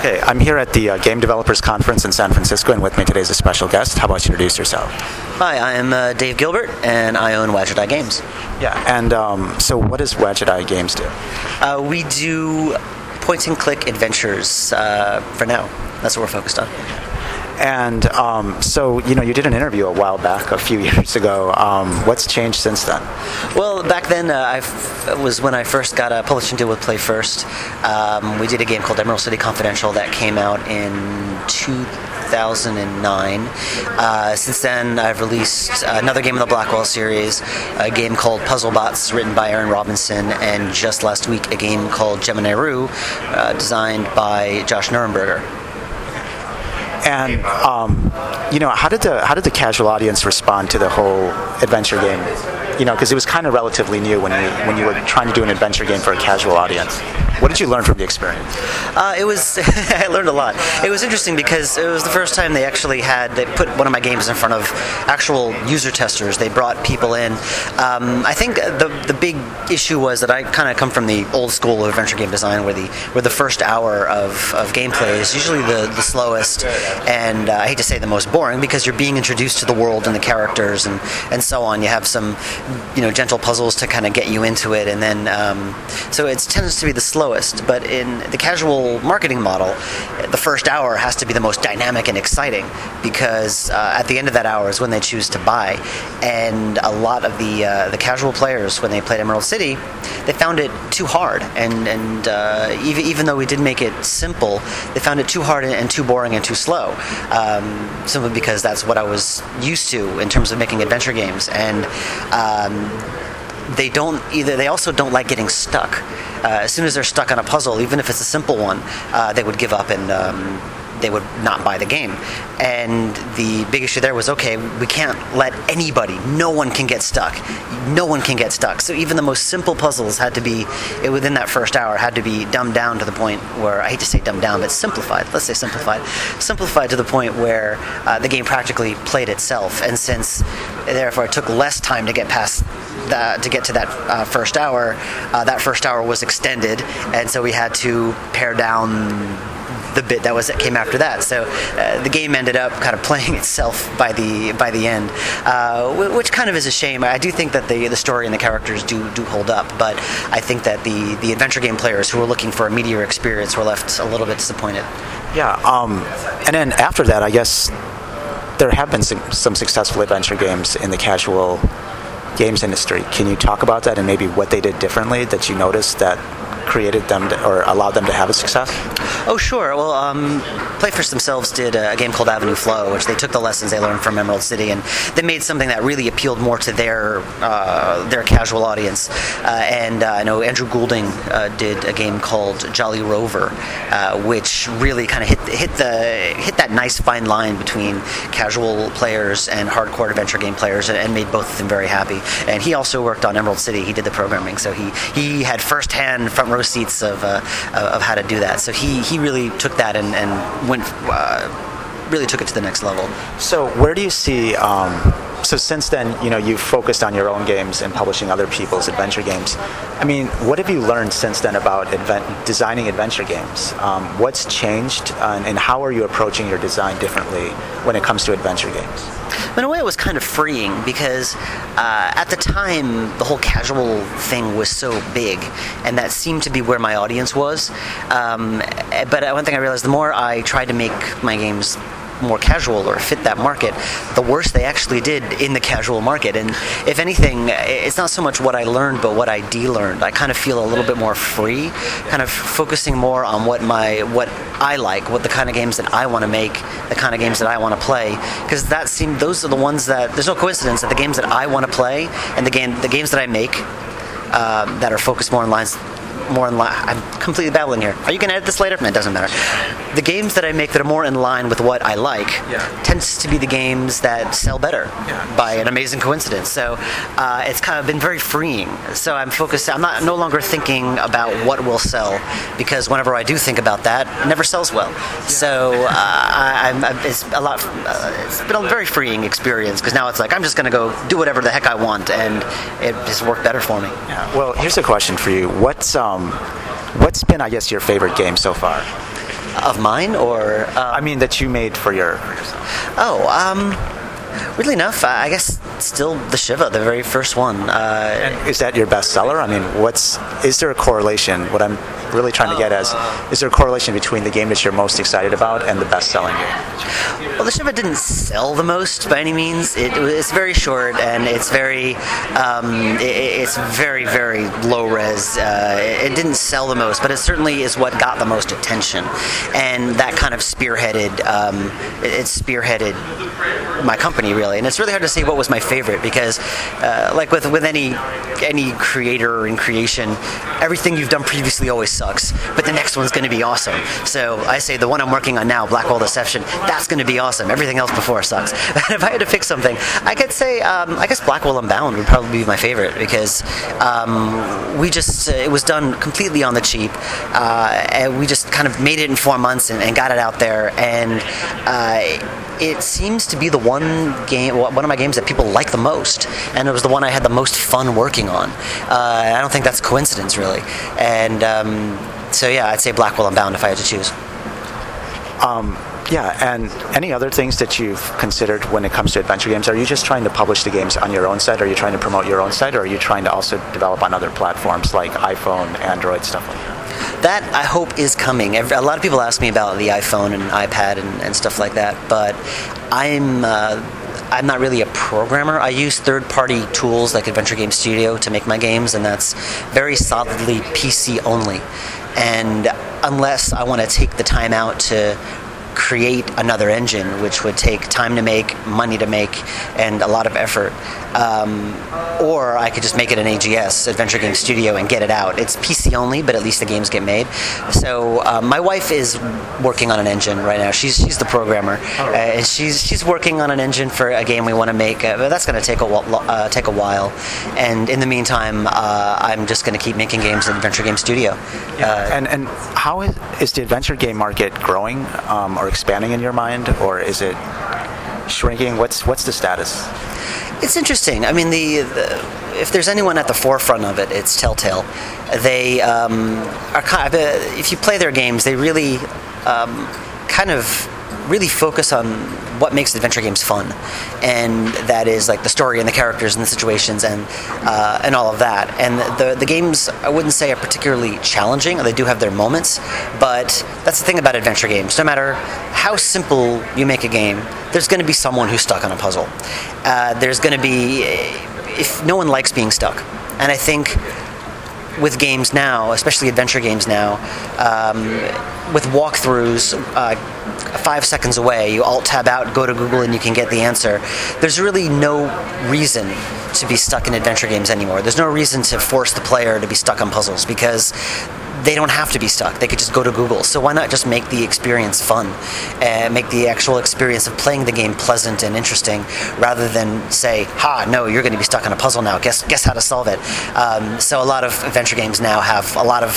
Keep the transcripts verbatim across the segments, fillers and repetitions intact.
Okay, I'm here at the uh, Game Developers Conference in San Francisco, and with me today is a special guest. How about you introduce yourself? Hi, I am uh, Dave Gilbert, and I own Wadjet Eye Games. Yeah, and um, so what does Wadjet Eye Games do? Uh, we do point-and-click adventures uh, for now. That's what we're focused on. And um, so, you know, you did an interview a while back, a few years ago. Um, what's changed since then? Well, back then, uh, I f- was when I first got a publishing deal with Play First. Um, we did a game called Emerald City Confidential that came out in two thousand nine. Uh, since then, I've released another game in the Blackwell series, a game called Puzzle Bots, written by Erin Robinson, and just last week, a game called Gemini Rue, uh, designed by Josh Nuurenberger. And um, you know, how did the how did the casual audience respond to the whole adventure game? You know, because it was kind of relatively new when you when you were trying to do an adventure game for a casual audience. What did you learn from the experience? Uh, it was I learned a lot. It was interesting because it was the first time they actually had they put one of my games in front of actual user testers. They brought people in. Um, I think the the big issue was that I kind of come from the old school of adventure game design, where the where the first hour of, of gameplay is usually the, the slowest, and uh, I hate to say the most boring, because you're being introduced to the world and the characters and, and so on. You have some, you know, gentle puzzles to kind of get you into it, and then um, so it tends to be the slowest. But in the casual marketing model, the first hour has to be the most dynamic and exciting, because uh, at the end of that hour is when they choose to buy. And a lot of the uh, the casual players, when they played Emerald City, they found it too hard, and and uh, even even though we did make it simple, they found it too hard and, and too boring and too slow, um, simply because that's what I was used to in terms of making adventure games. And uh, Um, they don't either. They also don't like getting stuck. Uh, as soon as they're stuck on a puzzle, even if it's a simple one, uh, they would give up and um, they would not buy the game. And the big issue there was, okay, we can't let anybody, no one can get stuck. No one can get stuck. So even the most simple puzzles had to be, it, within that first hour, had to be dumbed down to the point where, I hate to say dumbed down, but simplified. Let's say simplified. Simplified to the point where uh, the game practically played itself. And since, therefore, it took less time to get past, the, to get to that uh, first hour, uh, that first hour was extended. And so we had to pare down the bit that was that came after that, so uh, the game ended up kind of playing itself by the by the end, uh, w- which kind of is a shame. I do think that the the story and the characters do do hold up, but I think that the the adventure game players who were looking for a meatier experience were left a little bit disappointed. Yeah, um, and then after that, I guess there have been some, some successful adventure games in the casual games industry. Can you talk about that and maybe what they did differently that you noticed that created them to, or allowed them to have a success? Oh, sure. Well, um, Playfirst themselves did a game called Avenue Flow, which they took the lessons they learned from Emerald City, and they made something that really appealed more to their uh, their casual audience. Uh, and uh, I know Andrew Goulding uh, did a game called Jolly Rover, uh, which really kind of hit hit the hit that nice fine line between casual players and hardcore adventure game players, and, and made both of them very happy. And he also worked on Emerald City. He did the programming, so he he had firsthand front row seats of uh, of how to do that. So he, he really took that and, and went uh, really took it to the next level. So where do you see? Um, so since then, you know, you've focused on your own games and publishing other people's adventure games. I mean, what have you learned since then about advent, designing adventure games? Um, what's changed, and, and how are you approaching your design differently when it comes to adventure games? In a way, it was kind of freeing, because uh, at the time, the whole casual thing was so big, and that seemed to be where my audience was. Um, but one thing I realized, the more I tried to make my games more casual or fit that market, the worse they actually did in the casual market. And if anything, it's not so much what I learned, but what I de-learned. I kind of feel a little bit more free, kind of focusing more on what my what I like, what the kind of games that I want to make, the kind of games that I want to play, because that seemed those are the ones that, there's no coincidence that the games that I want to play and the game the games that I make uh, that are focused more on lines more in line. I'm completely babbling here. Are you going to edit this later? No, it doesn't matter. The games that I make that are more in line with what I like yeah. tends to be the games that sell better yeah. by an amazing coincidence. So uh, it's kind of been very freeing. So I'm focused. I'm not no longer thinking about what will sell, because whenever I do think about that, it never sells well. Yeah. So uh, I, I'm, I'm, it's a lot. Uh, it's been a very freeing experience, because now it's like I'm just going to go do whatever the heck I want, and it just worked better for me. Yeah. Well, here's a question for you. What's um, What's been, I guess, your favorite game so far? Of mine, or um, I mean that you made for your for yourself. Oh, um, weirdly enough, I guess still The Shivah, the very first one. Uh, and is that your bestseller? I mean, what's is there a correlation? What I'm really trying to get at is, is there a correlation between the game that you're most excited about and the best-selling game? Well, The Shivah didn't sell the most by any means. It, it's very short and it's very, um, it, it's very, very low res. Uh, it, it didn't sell the most, but it certainly is what got the most attention, and that kind of spearheaded, um, it, it spearheaded my company really. And it's really hard to say what was my favorite because, uh, like with with any any creator in creation, everything you've done previously always sucks, but the next one's going to be awesome. So I say the one I'm working on now, Blackwell Deception, that's going to be awesome. Everything else before sucks. But if I had to pick something, I could say, um, I guess Blackwell Unbound would probably be my favorite because um, we just, uh, it was done completely on the cheap. Uh, and we just kind of made it in four months and, and got it out there. And uh, it seems to be the one game, one of my games that people like the most, and it was the one I had the most fun working on. Uh, and I don't think that's a coincidence, really. And um, so, yeah, I'd say Blackwell Unbound if I had to choose. Um, yeah, and any other things that you've considered when it comes to adventure games? Are you just trying to publish the games on your own site? Are you trying to promote your own site? Or are you trying to also develop on other platforms like iPhone, Android, stuff like that? That, I hope, is coming. Every, a lot of people ask me about the iPhone and iPad and, and stuff like that, but I'm uh, I'm not really a programmer. I use third-party tools like Adventure Game Studio to make my games, and that's very solidly P C only. And unless I want to take the time out to create another engine, which would take time to make, money to make, and a lot of effort. Um, or I could just make it an A G S, Adventure Game Studio, and get it out. It's P C only, but at least the games get made. So um, my wife is working on an engine right now. She's she's the programmer, uh, and she's she's working on an engine for a game we want to make. Uh, but that's going to take a while, uh, take a while. And in the meantime, uh, I'm just going to keep making games in Adventure Game Studio. Uh, and and how is, is the adventure game market growing? Um, Or expanding in your mind, or is it shrinking? What's what's the status? It's interesting. I mean, the, the if there's anyone at the forefront of it, it's Telltale. They um, are kind of, if you play their games, they really um, kind of really focus on what makes adventure games fun, and that is like the story and the characters and the situations and uh, and all of that. And the the games, I wouldn't say are particularly challenging. They do have their moments, but that's the thing about adventure games. No matter how simple you make a game, there's going to be someone who's stuck on a puzzle. Uh, there's going to be if no one likes being stuck, and I think. With games now, especially adventure games now, um, with walkthroughs uh, five seconds away, you alt-tab out, go to Google, and you can get the answer. There's really no reason to be stuck in adventure games anymore. There's no reason to force the player to be stuck on puzzles because they don't have to be stuck. They could just go to Google. So why not just make the experience fun and make the actual experience of playing the game pleasant and interesting rather than say, ha, no, you're going to be stuck on a puzzle now. Guess guess how to solve it. Um, so a lot of adventure games now have a lot of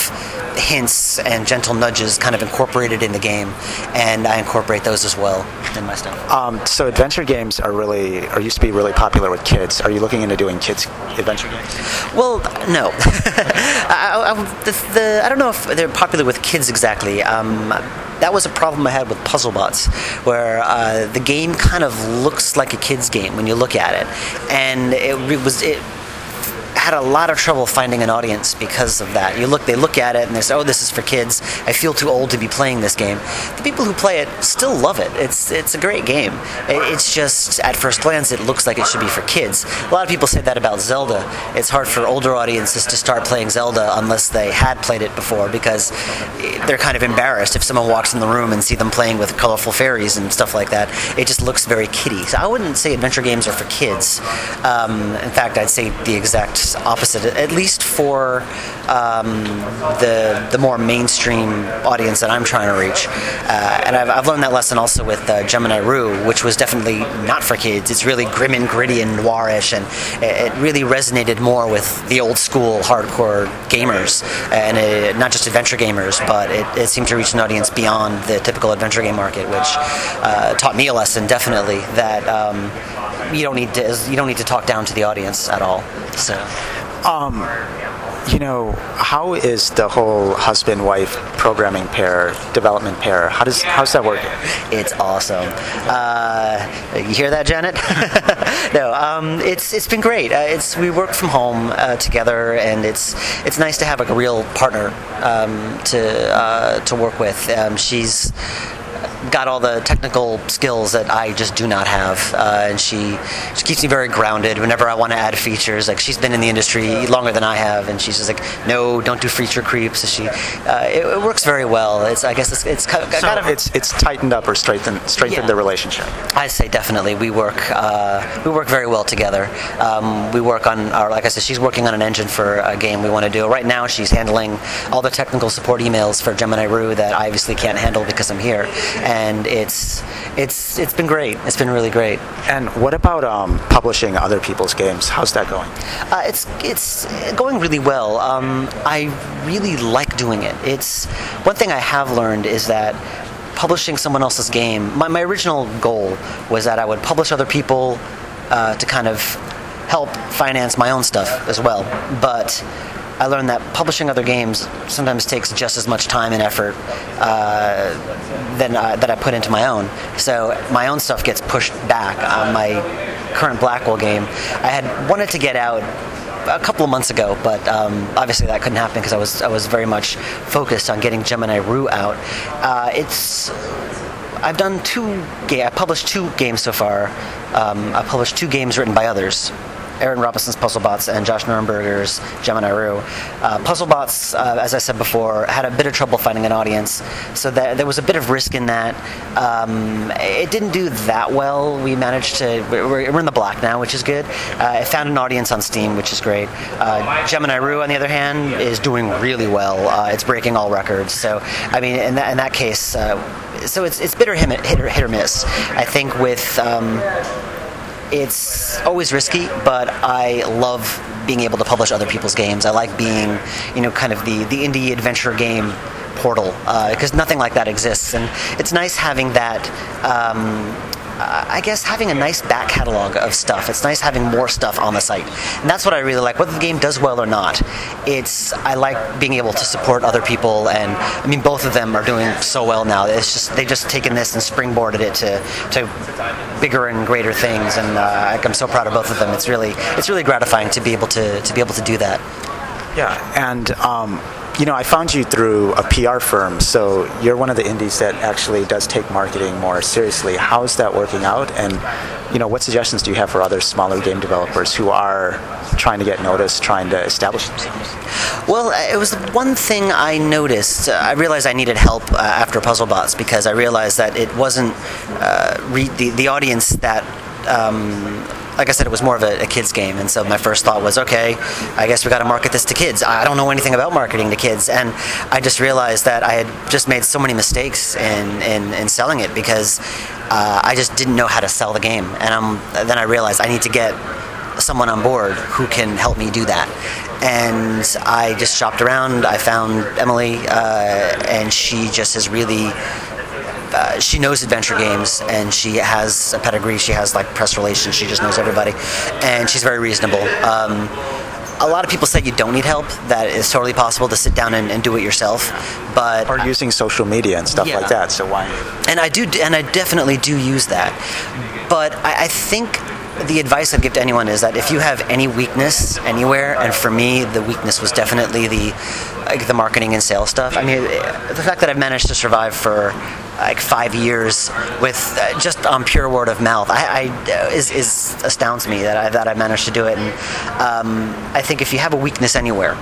hints and gentle nudges kind of incorporated in the game, and I incorporate those as well in my stuff. Um, so adventure games are really, or used to be really popular with kids. Are you looking into doing kids' adventure games? Well, no. I, I, the, the, I don't know if they're popular with kids exactly. Um, that was a problem I had with Puzzle Bots, where uh, the game kind of looks like a kid's game when you look at it, and it, it was it. had a lot of trouble finding an audience because of that. You look, they look at it and they say, "Oh, this is for kids. I feel too old to be playing this game." The people who play it still love it. It's it's a great game. It's just at first glance, it looks like it should be for kids. A lot of people say that about Zelda. It's hard for older audiences to start playing Zelda unless they had played it before because they're kind of embarrassed if someone walks in the room and see them playing with colorful fairies and stuff like that. It just looks very kiddie. So I wouldn't say adventure games are for kids. Um, in fact, I'd say the exact opposite, at least for um, the the more mainstream audience that I'm trying to reach. Uh, and I've, I've learned that lesson also with uh, Gemini Rue, which was definitely not for kids. It's really grim and gritty and noirish, and it, it really resonated more with the old school hardcore gamers, and it, not just adventure gamers, but it, it seemed to reach an audience beyond the typical adventure game market, which uh, taught me a lesson, definitely, that um, you don't need to you don't need to talk down to the audience at all. So. Um, you know, how is the whole husband-wife programming pair, development pair, how does how's that work? It's awesome. Uh, you hear that, Janet? no, um, it's it's been great. Uh, it's we work from home uh, together, and it's it's nice to have like, a real partner um, to uh, to work with. Um, she's got all the technical skills that I just do not have, uh, and she she keeps me very grounded whenever I want to add features. Like, she's been in the industry longer than I have, and she's just like, no, don't do feature creep. So she, uh, it, it works very well. It's I guess it's it's kind of, so kind of it's it's tightened up or strengthened strengthened yeah. the relationship. I say definitely we work uh, we work very well together. Um, we work on our like I said, she's working on an engine for a game we want to do. Right now, she's handling all the technical support emails for Gemini Rue that I obviously can't handle because I'm here. And it's it's it's been great. It's been really great. And what about um, publishing other people's games? How's that going? Uh, it's it's going really well. Um, I really like doing it. It's one thing I have learned is that publishing someone else's game. My my original goal was that I would publish other people uh, to kind of help finance my own stuff as well, but I learned that publishing other games sometimes takes just as much time and effort uh, than I, that I put into my own. So my own stuff gets pushed back on my current Blackwell game. I had wanted to get out a couple of months ago, but um, obviously that couldn't happen because I was I was very much focused on getting Gemini Rue out. Uh, it's I've done two. Ga- I published two games so far. Um, I published two games written by others. Erin Robinson's Puzzle Bots and Josh Nuurenberger's Gemini Rue. Uh, Puzzle Bots, uh, as I said before, had a bit of trouble finding an audience, so that there was a bit of risk in that. Um, it didn't do that well. We managed to, we're, we're in the black now, which is good. Uh, it found an audience on Steam, which is great. Uh, Gemini Rue, on the other hand, is doing really well. Uh, it's breaking all records. So, I mean, in that, in that case, uh, so it's it's bitter hit, hit, or, hit or miss. I think with... Um, It's always risky, but I love being able to publish other people's games. I like being, you know, kind of the, the indie adventure game portal, because uh, nothing like that exists. And it's nice having that, um, I guess, having a nice back catalog of stuff. It's nice having more stuff on the site. And that's what I really like, whether the game does well or not. It's I like being able to support other people, and, I mean, both of them are doing so well now. It's just they've just taken this and springboarded it to... to bigger and greater things, and uh, I'm so proud of both of them. It's really, it's really gratifying to be able to to be able to do that. Yeah, and um, you know, I found you through a P R firm, so you're one of the indies that actually does take marketing more seriously. How is that working out? And you know, what suggestions do you have for other smaller game developers who are trying to get noticed, trying to establish themselves? Well, it was one thing I noticed. Uh, I realized I needed help uh, after Puzzle Bots, because I realized that it wasn't uh, re- the, the audience that... Um, like I said, it was more of a, a kids game, and so my first thought was, okay, I guess we got to market this to kids. I don't know anything about marketing to kids, and I just realized that I had just made so many mistakes in, in, in selling it, because uh, I just didn't know how to sell the game, and I'm, then I realized I need to get someone on board who can help me do that. And I just shopped around. I found Emily, uh, and she just has really... Uh, she knows adventure games, and she has a pedigree. She has like press relations. She just knows everybody, and she's very reasonable. Um, a lot of people say you don't need help. That is totally possible to sit down and, and do it yourself. But or using social media and stuff yeah. like that. So why? And I do, and I definitely do use that. But I, I think. The advice I'd give to anyone is that if you have any weakness anywhere, and for me, the weakness was definitely the like the marketing and sales stuff. I mean, the fact that I've managed to survive for like five years with uh, just on um, pure word of mouth, I, I is, is astounds me that I that I managed to do it. And um, I think if you have a weakness anywhere,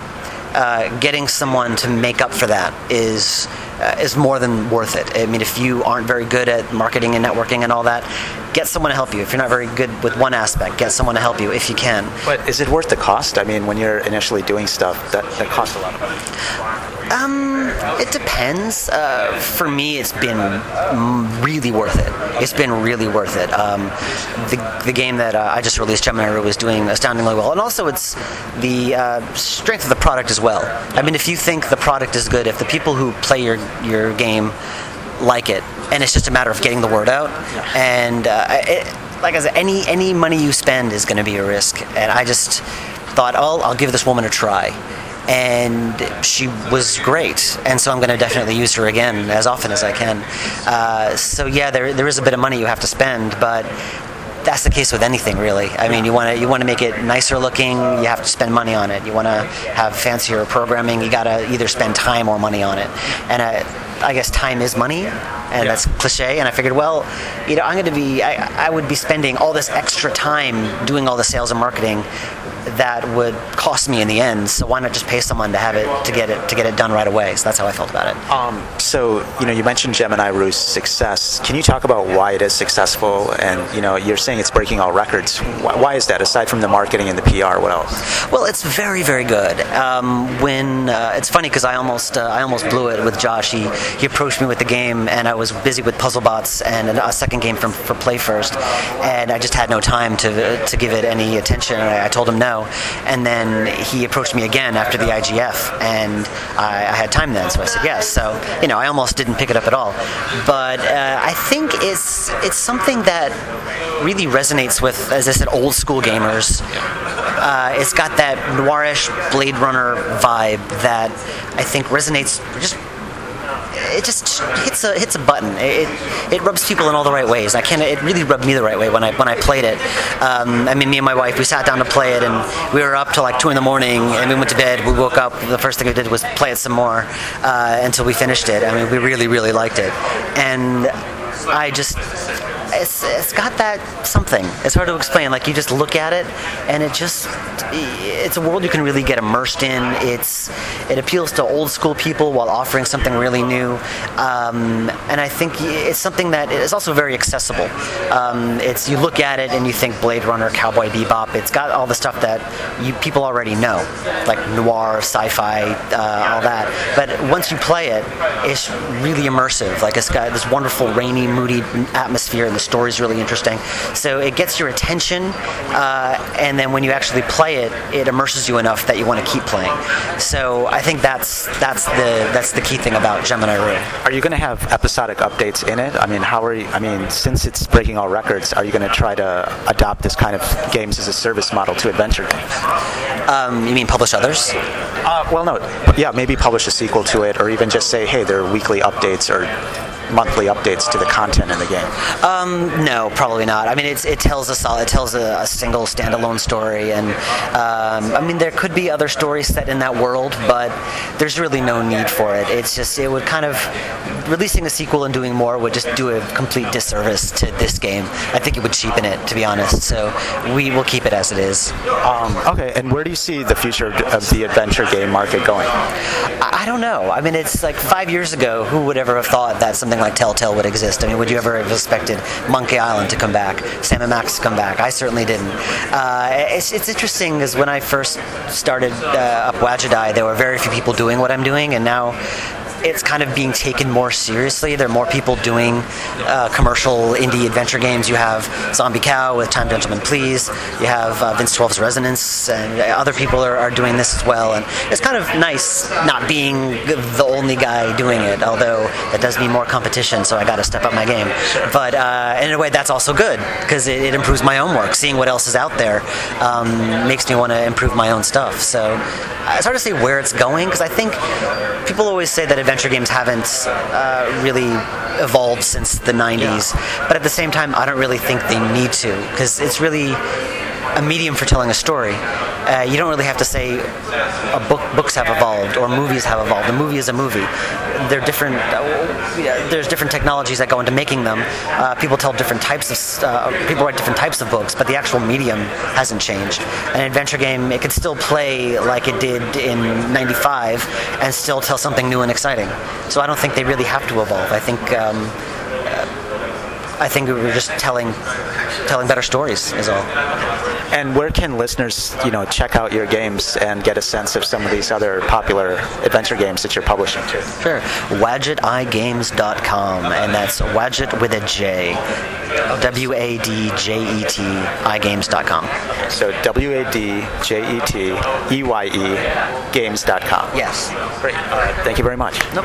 uh, getting someone to make up for that is uh, is more than worth it. I mean, if you aren't very good at marketing and networking and all that, get someone to help you. If you're not very good with one aspect, get someone to help you if you can. But is it worth the cost? I mean, when you're initially doing stuff, that, that costs a lot of money. Um, it depends. Uh, for me, it's been really worth it. It's been really worth it. Um, the, the game that uh, I just released, Gemini Rue, was doing astoundingly well. And also, it's the uh, strength of the product as well. I mean, if you think the product is good, if the people who play your, your game like it, and it's just a matter of getting the word out. Yeah. And uh, it, like I said, any any money you spend is going to be a risk. And I just thought, oh, I'll give this woman a try. and she was great, and so I'm going to definitely use her again as often as I can. Uh, so yeah, there there is a bit of money you have to spend, but that's the case with anything, really. I mean, you want to you want to make it nicer looking, you have to spend money on it. You want to have fancier programming, you got to either spend time or money on it. And I, I guess time is money, and yeah. that's cliche. And I figured, well, you know, I'm going to be I, I would be spending all this extra time doing all the sales and marketing that would cost me in the end. So why not just pay someone to have it to get it to get it done right away? So that's how I felt about it. Um, so you know, you mentioned Gemini Rue's success. Can you talk about why it is successful? And you know, you're saying it's breaking all records. Why, why is that? Aside from the marketing and the P R, what else? Well, it's very, very good. Um, when uh, it's funny because I almost uh, I almost blew it with Josh. He he approached me with the game, and I was busy with Puzzle Bots and a second game from for Play First, and I just had no time to to give it any attention. And I, I told him no. And then he approached me again after the I G F, and I, I had time then, so I said yes. So you know, I almost didn't pick it up at all. But uh, I think it's it's something that really resonates with, as I said, old school gamers. Uh, it's got that noirish Blade Runner vibe that I think resonates just. It just hits a hits a button. It, it it rubs people in all the right ways. I can't. It really rubbed me the right way when I when I played it. Um, I mean, me and my wife, we sat down to play it, and we were up till like two in the morning, and we went to bed. We woke up. The first thing we did was play it some more uh, until we finished it. I mean, we really really liked it, and I just. It's it's got that something. It's hard to explain. Like you just look at it, and it just it's a world you can really get immersed in. It's it appeals to old school people while offering something really new. Um, and I think it's something that is also very accessible. Um, it's you look at it and you think Blade Runner, Cowboy Bebop. It's got all the stuff that you people already know, like noir, sci-fi, uh, all that. But once you play it, it's really immersive. Like it's got this wonderful rainy, moody atmosphere in the story's really interesting, so it gets your attention, uh, and then when you actually play it, it immerses you enough that you want to keep playing. So I think that's that's the that's the key thing about Gemini Rue. Are you going to have episodic updates in it? I mean, how are you? I mean, since it's breaking all records, are you going to try to adopt this kind of games as a service model to adventure games? Um, you mean publish others? Uh, well, no. Yeah, maybe publish a sequel to it, or even just say, hey, there are weekly updates or monthly updates to the content in the game. Um, no, probably not. I mean, it's, it tells a solid, it tells a, a single standalone story, and um, I mean, there could be other stories set in that world, but there's really no need for it. It's just it would kind of releasing a sequel and doing more would just do a complete disservice to this game. I think it would cheapen it, to be honest. So we will keep it as it is. Um, okay, and where do you see the future of the adventure game market going? I, I don't know. I mean, it's like five years ago, who would ever have thought that something like Telltale would exist? I mean, would you ever have expected Monkey Island to come back, Sam and Max to come back? I certainly didn't. Uh, it's, it's interesting because when I first started uh, up Wadjet Eye, there were very few people doing what I'm doing, and now it's kind of being taken more seriously. There are more people doing uh, commercial indie adventure games. You have Zombie Cow with Time Gentleman Please. You have uh, Vince twelve's Resonance, and other people are, are doing this as well. And it's kind of nice not being the only guy doing it, although that does mean more competition, so I got to step up my game. But uh, in a way, that's also good because it, it improves my own work. Seeing what else is out there um, makes me want to improve my own stuff. So uh, it's hard to say where it's going because I think people always say that adventure Adventure games haven't uh, really evolved since the nineties, yeah. But at the same time, I don't really think they need to because it's really a medium for telling a story. Uh, you don't really have to say a book, books have evolved or movies have evolved. A movie is a movie. They're different. Uh, there's different technologies that go into making them. Uh, people tell different types of uh, people write different types of books, but the actual medium hasn't changed. An adventure game, it could still play like it did in ninety-five and still tell something new and exciting. So I don't think they really have to evolve. I think. Um, uh, I think we were just telling telling better stories is all. And where can listeners, you know, check out your games and get a sense of some of these other popular adventure games that you're publishing to? Sure. Wadjet Eye Games dot com, and that's Wadjet with a J. W A D J E T i games dot com. So W A D J E T E Y E games dot com. Yes. Great. All right. Thank you very much. Nope.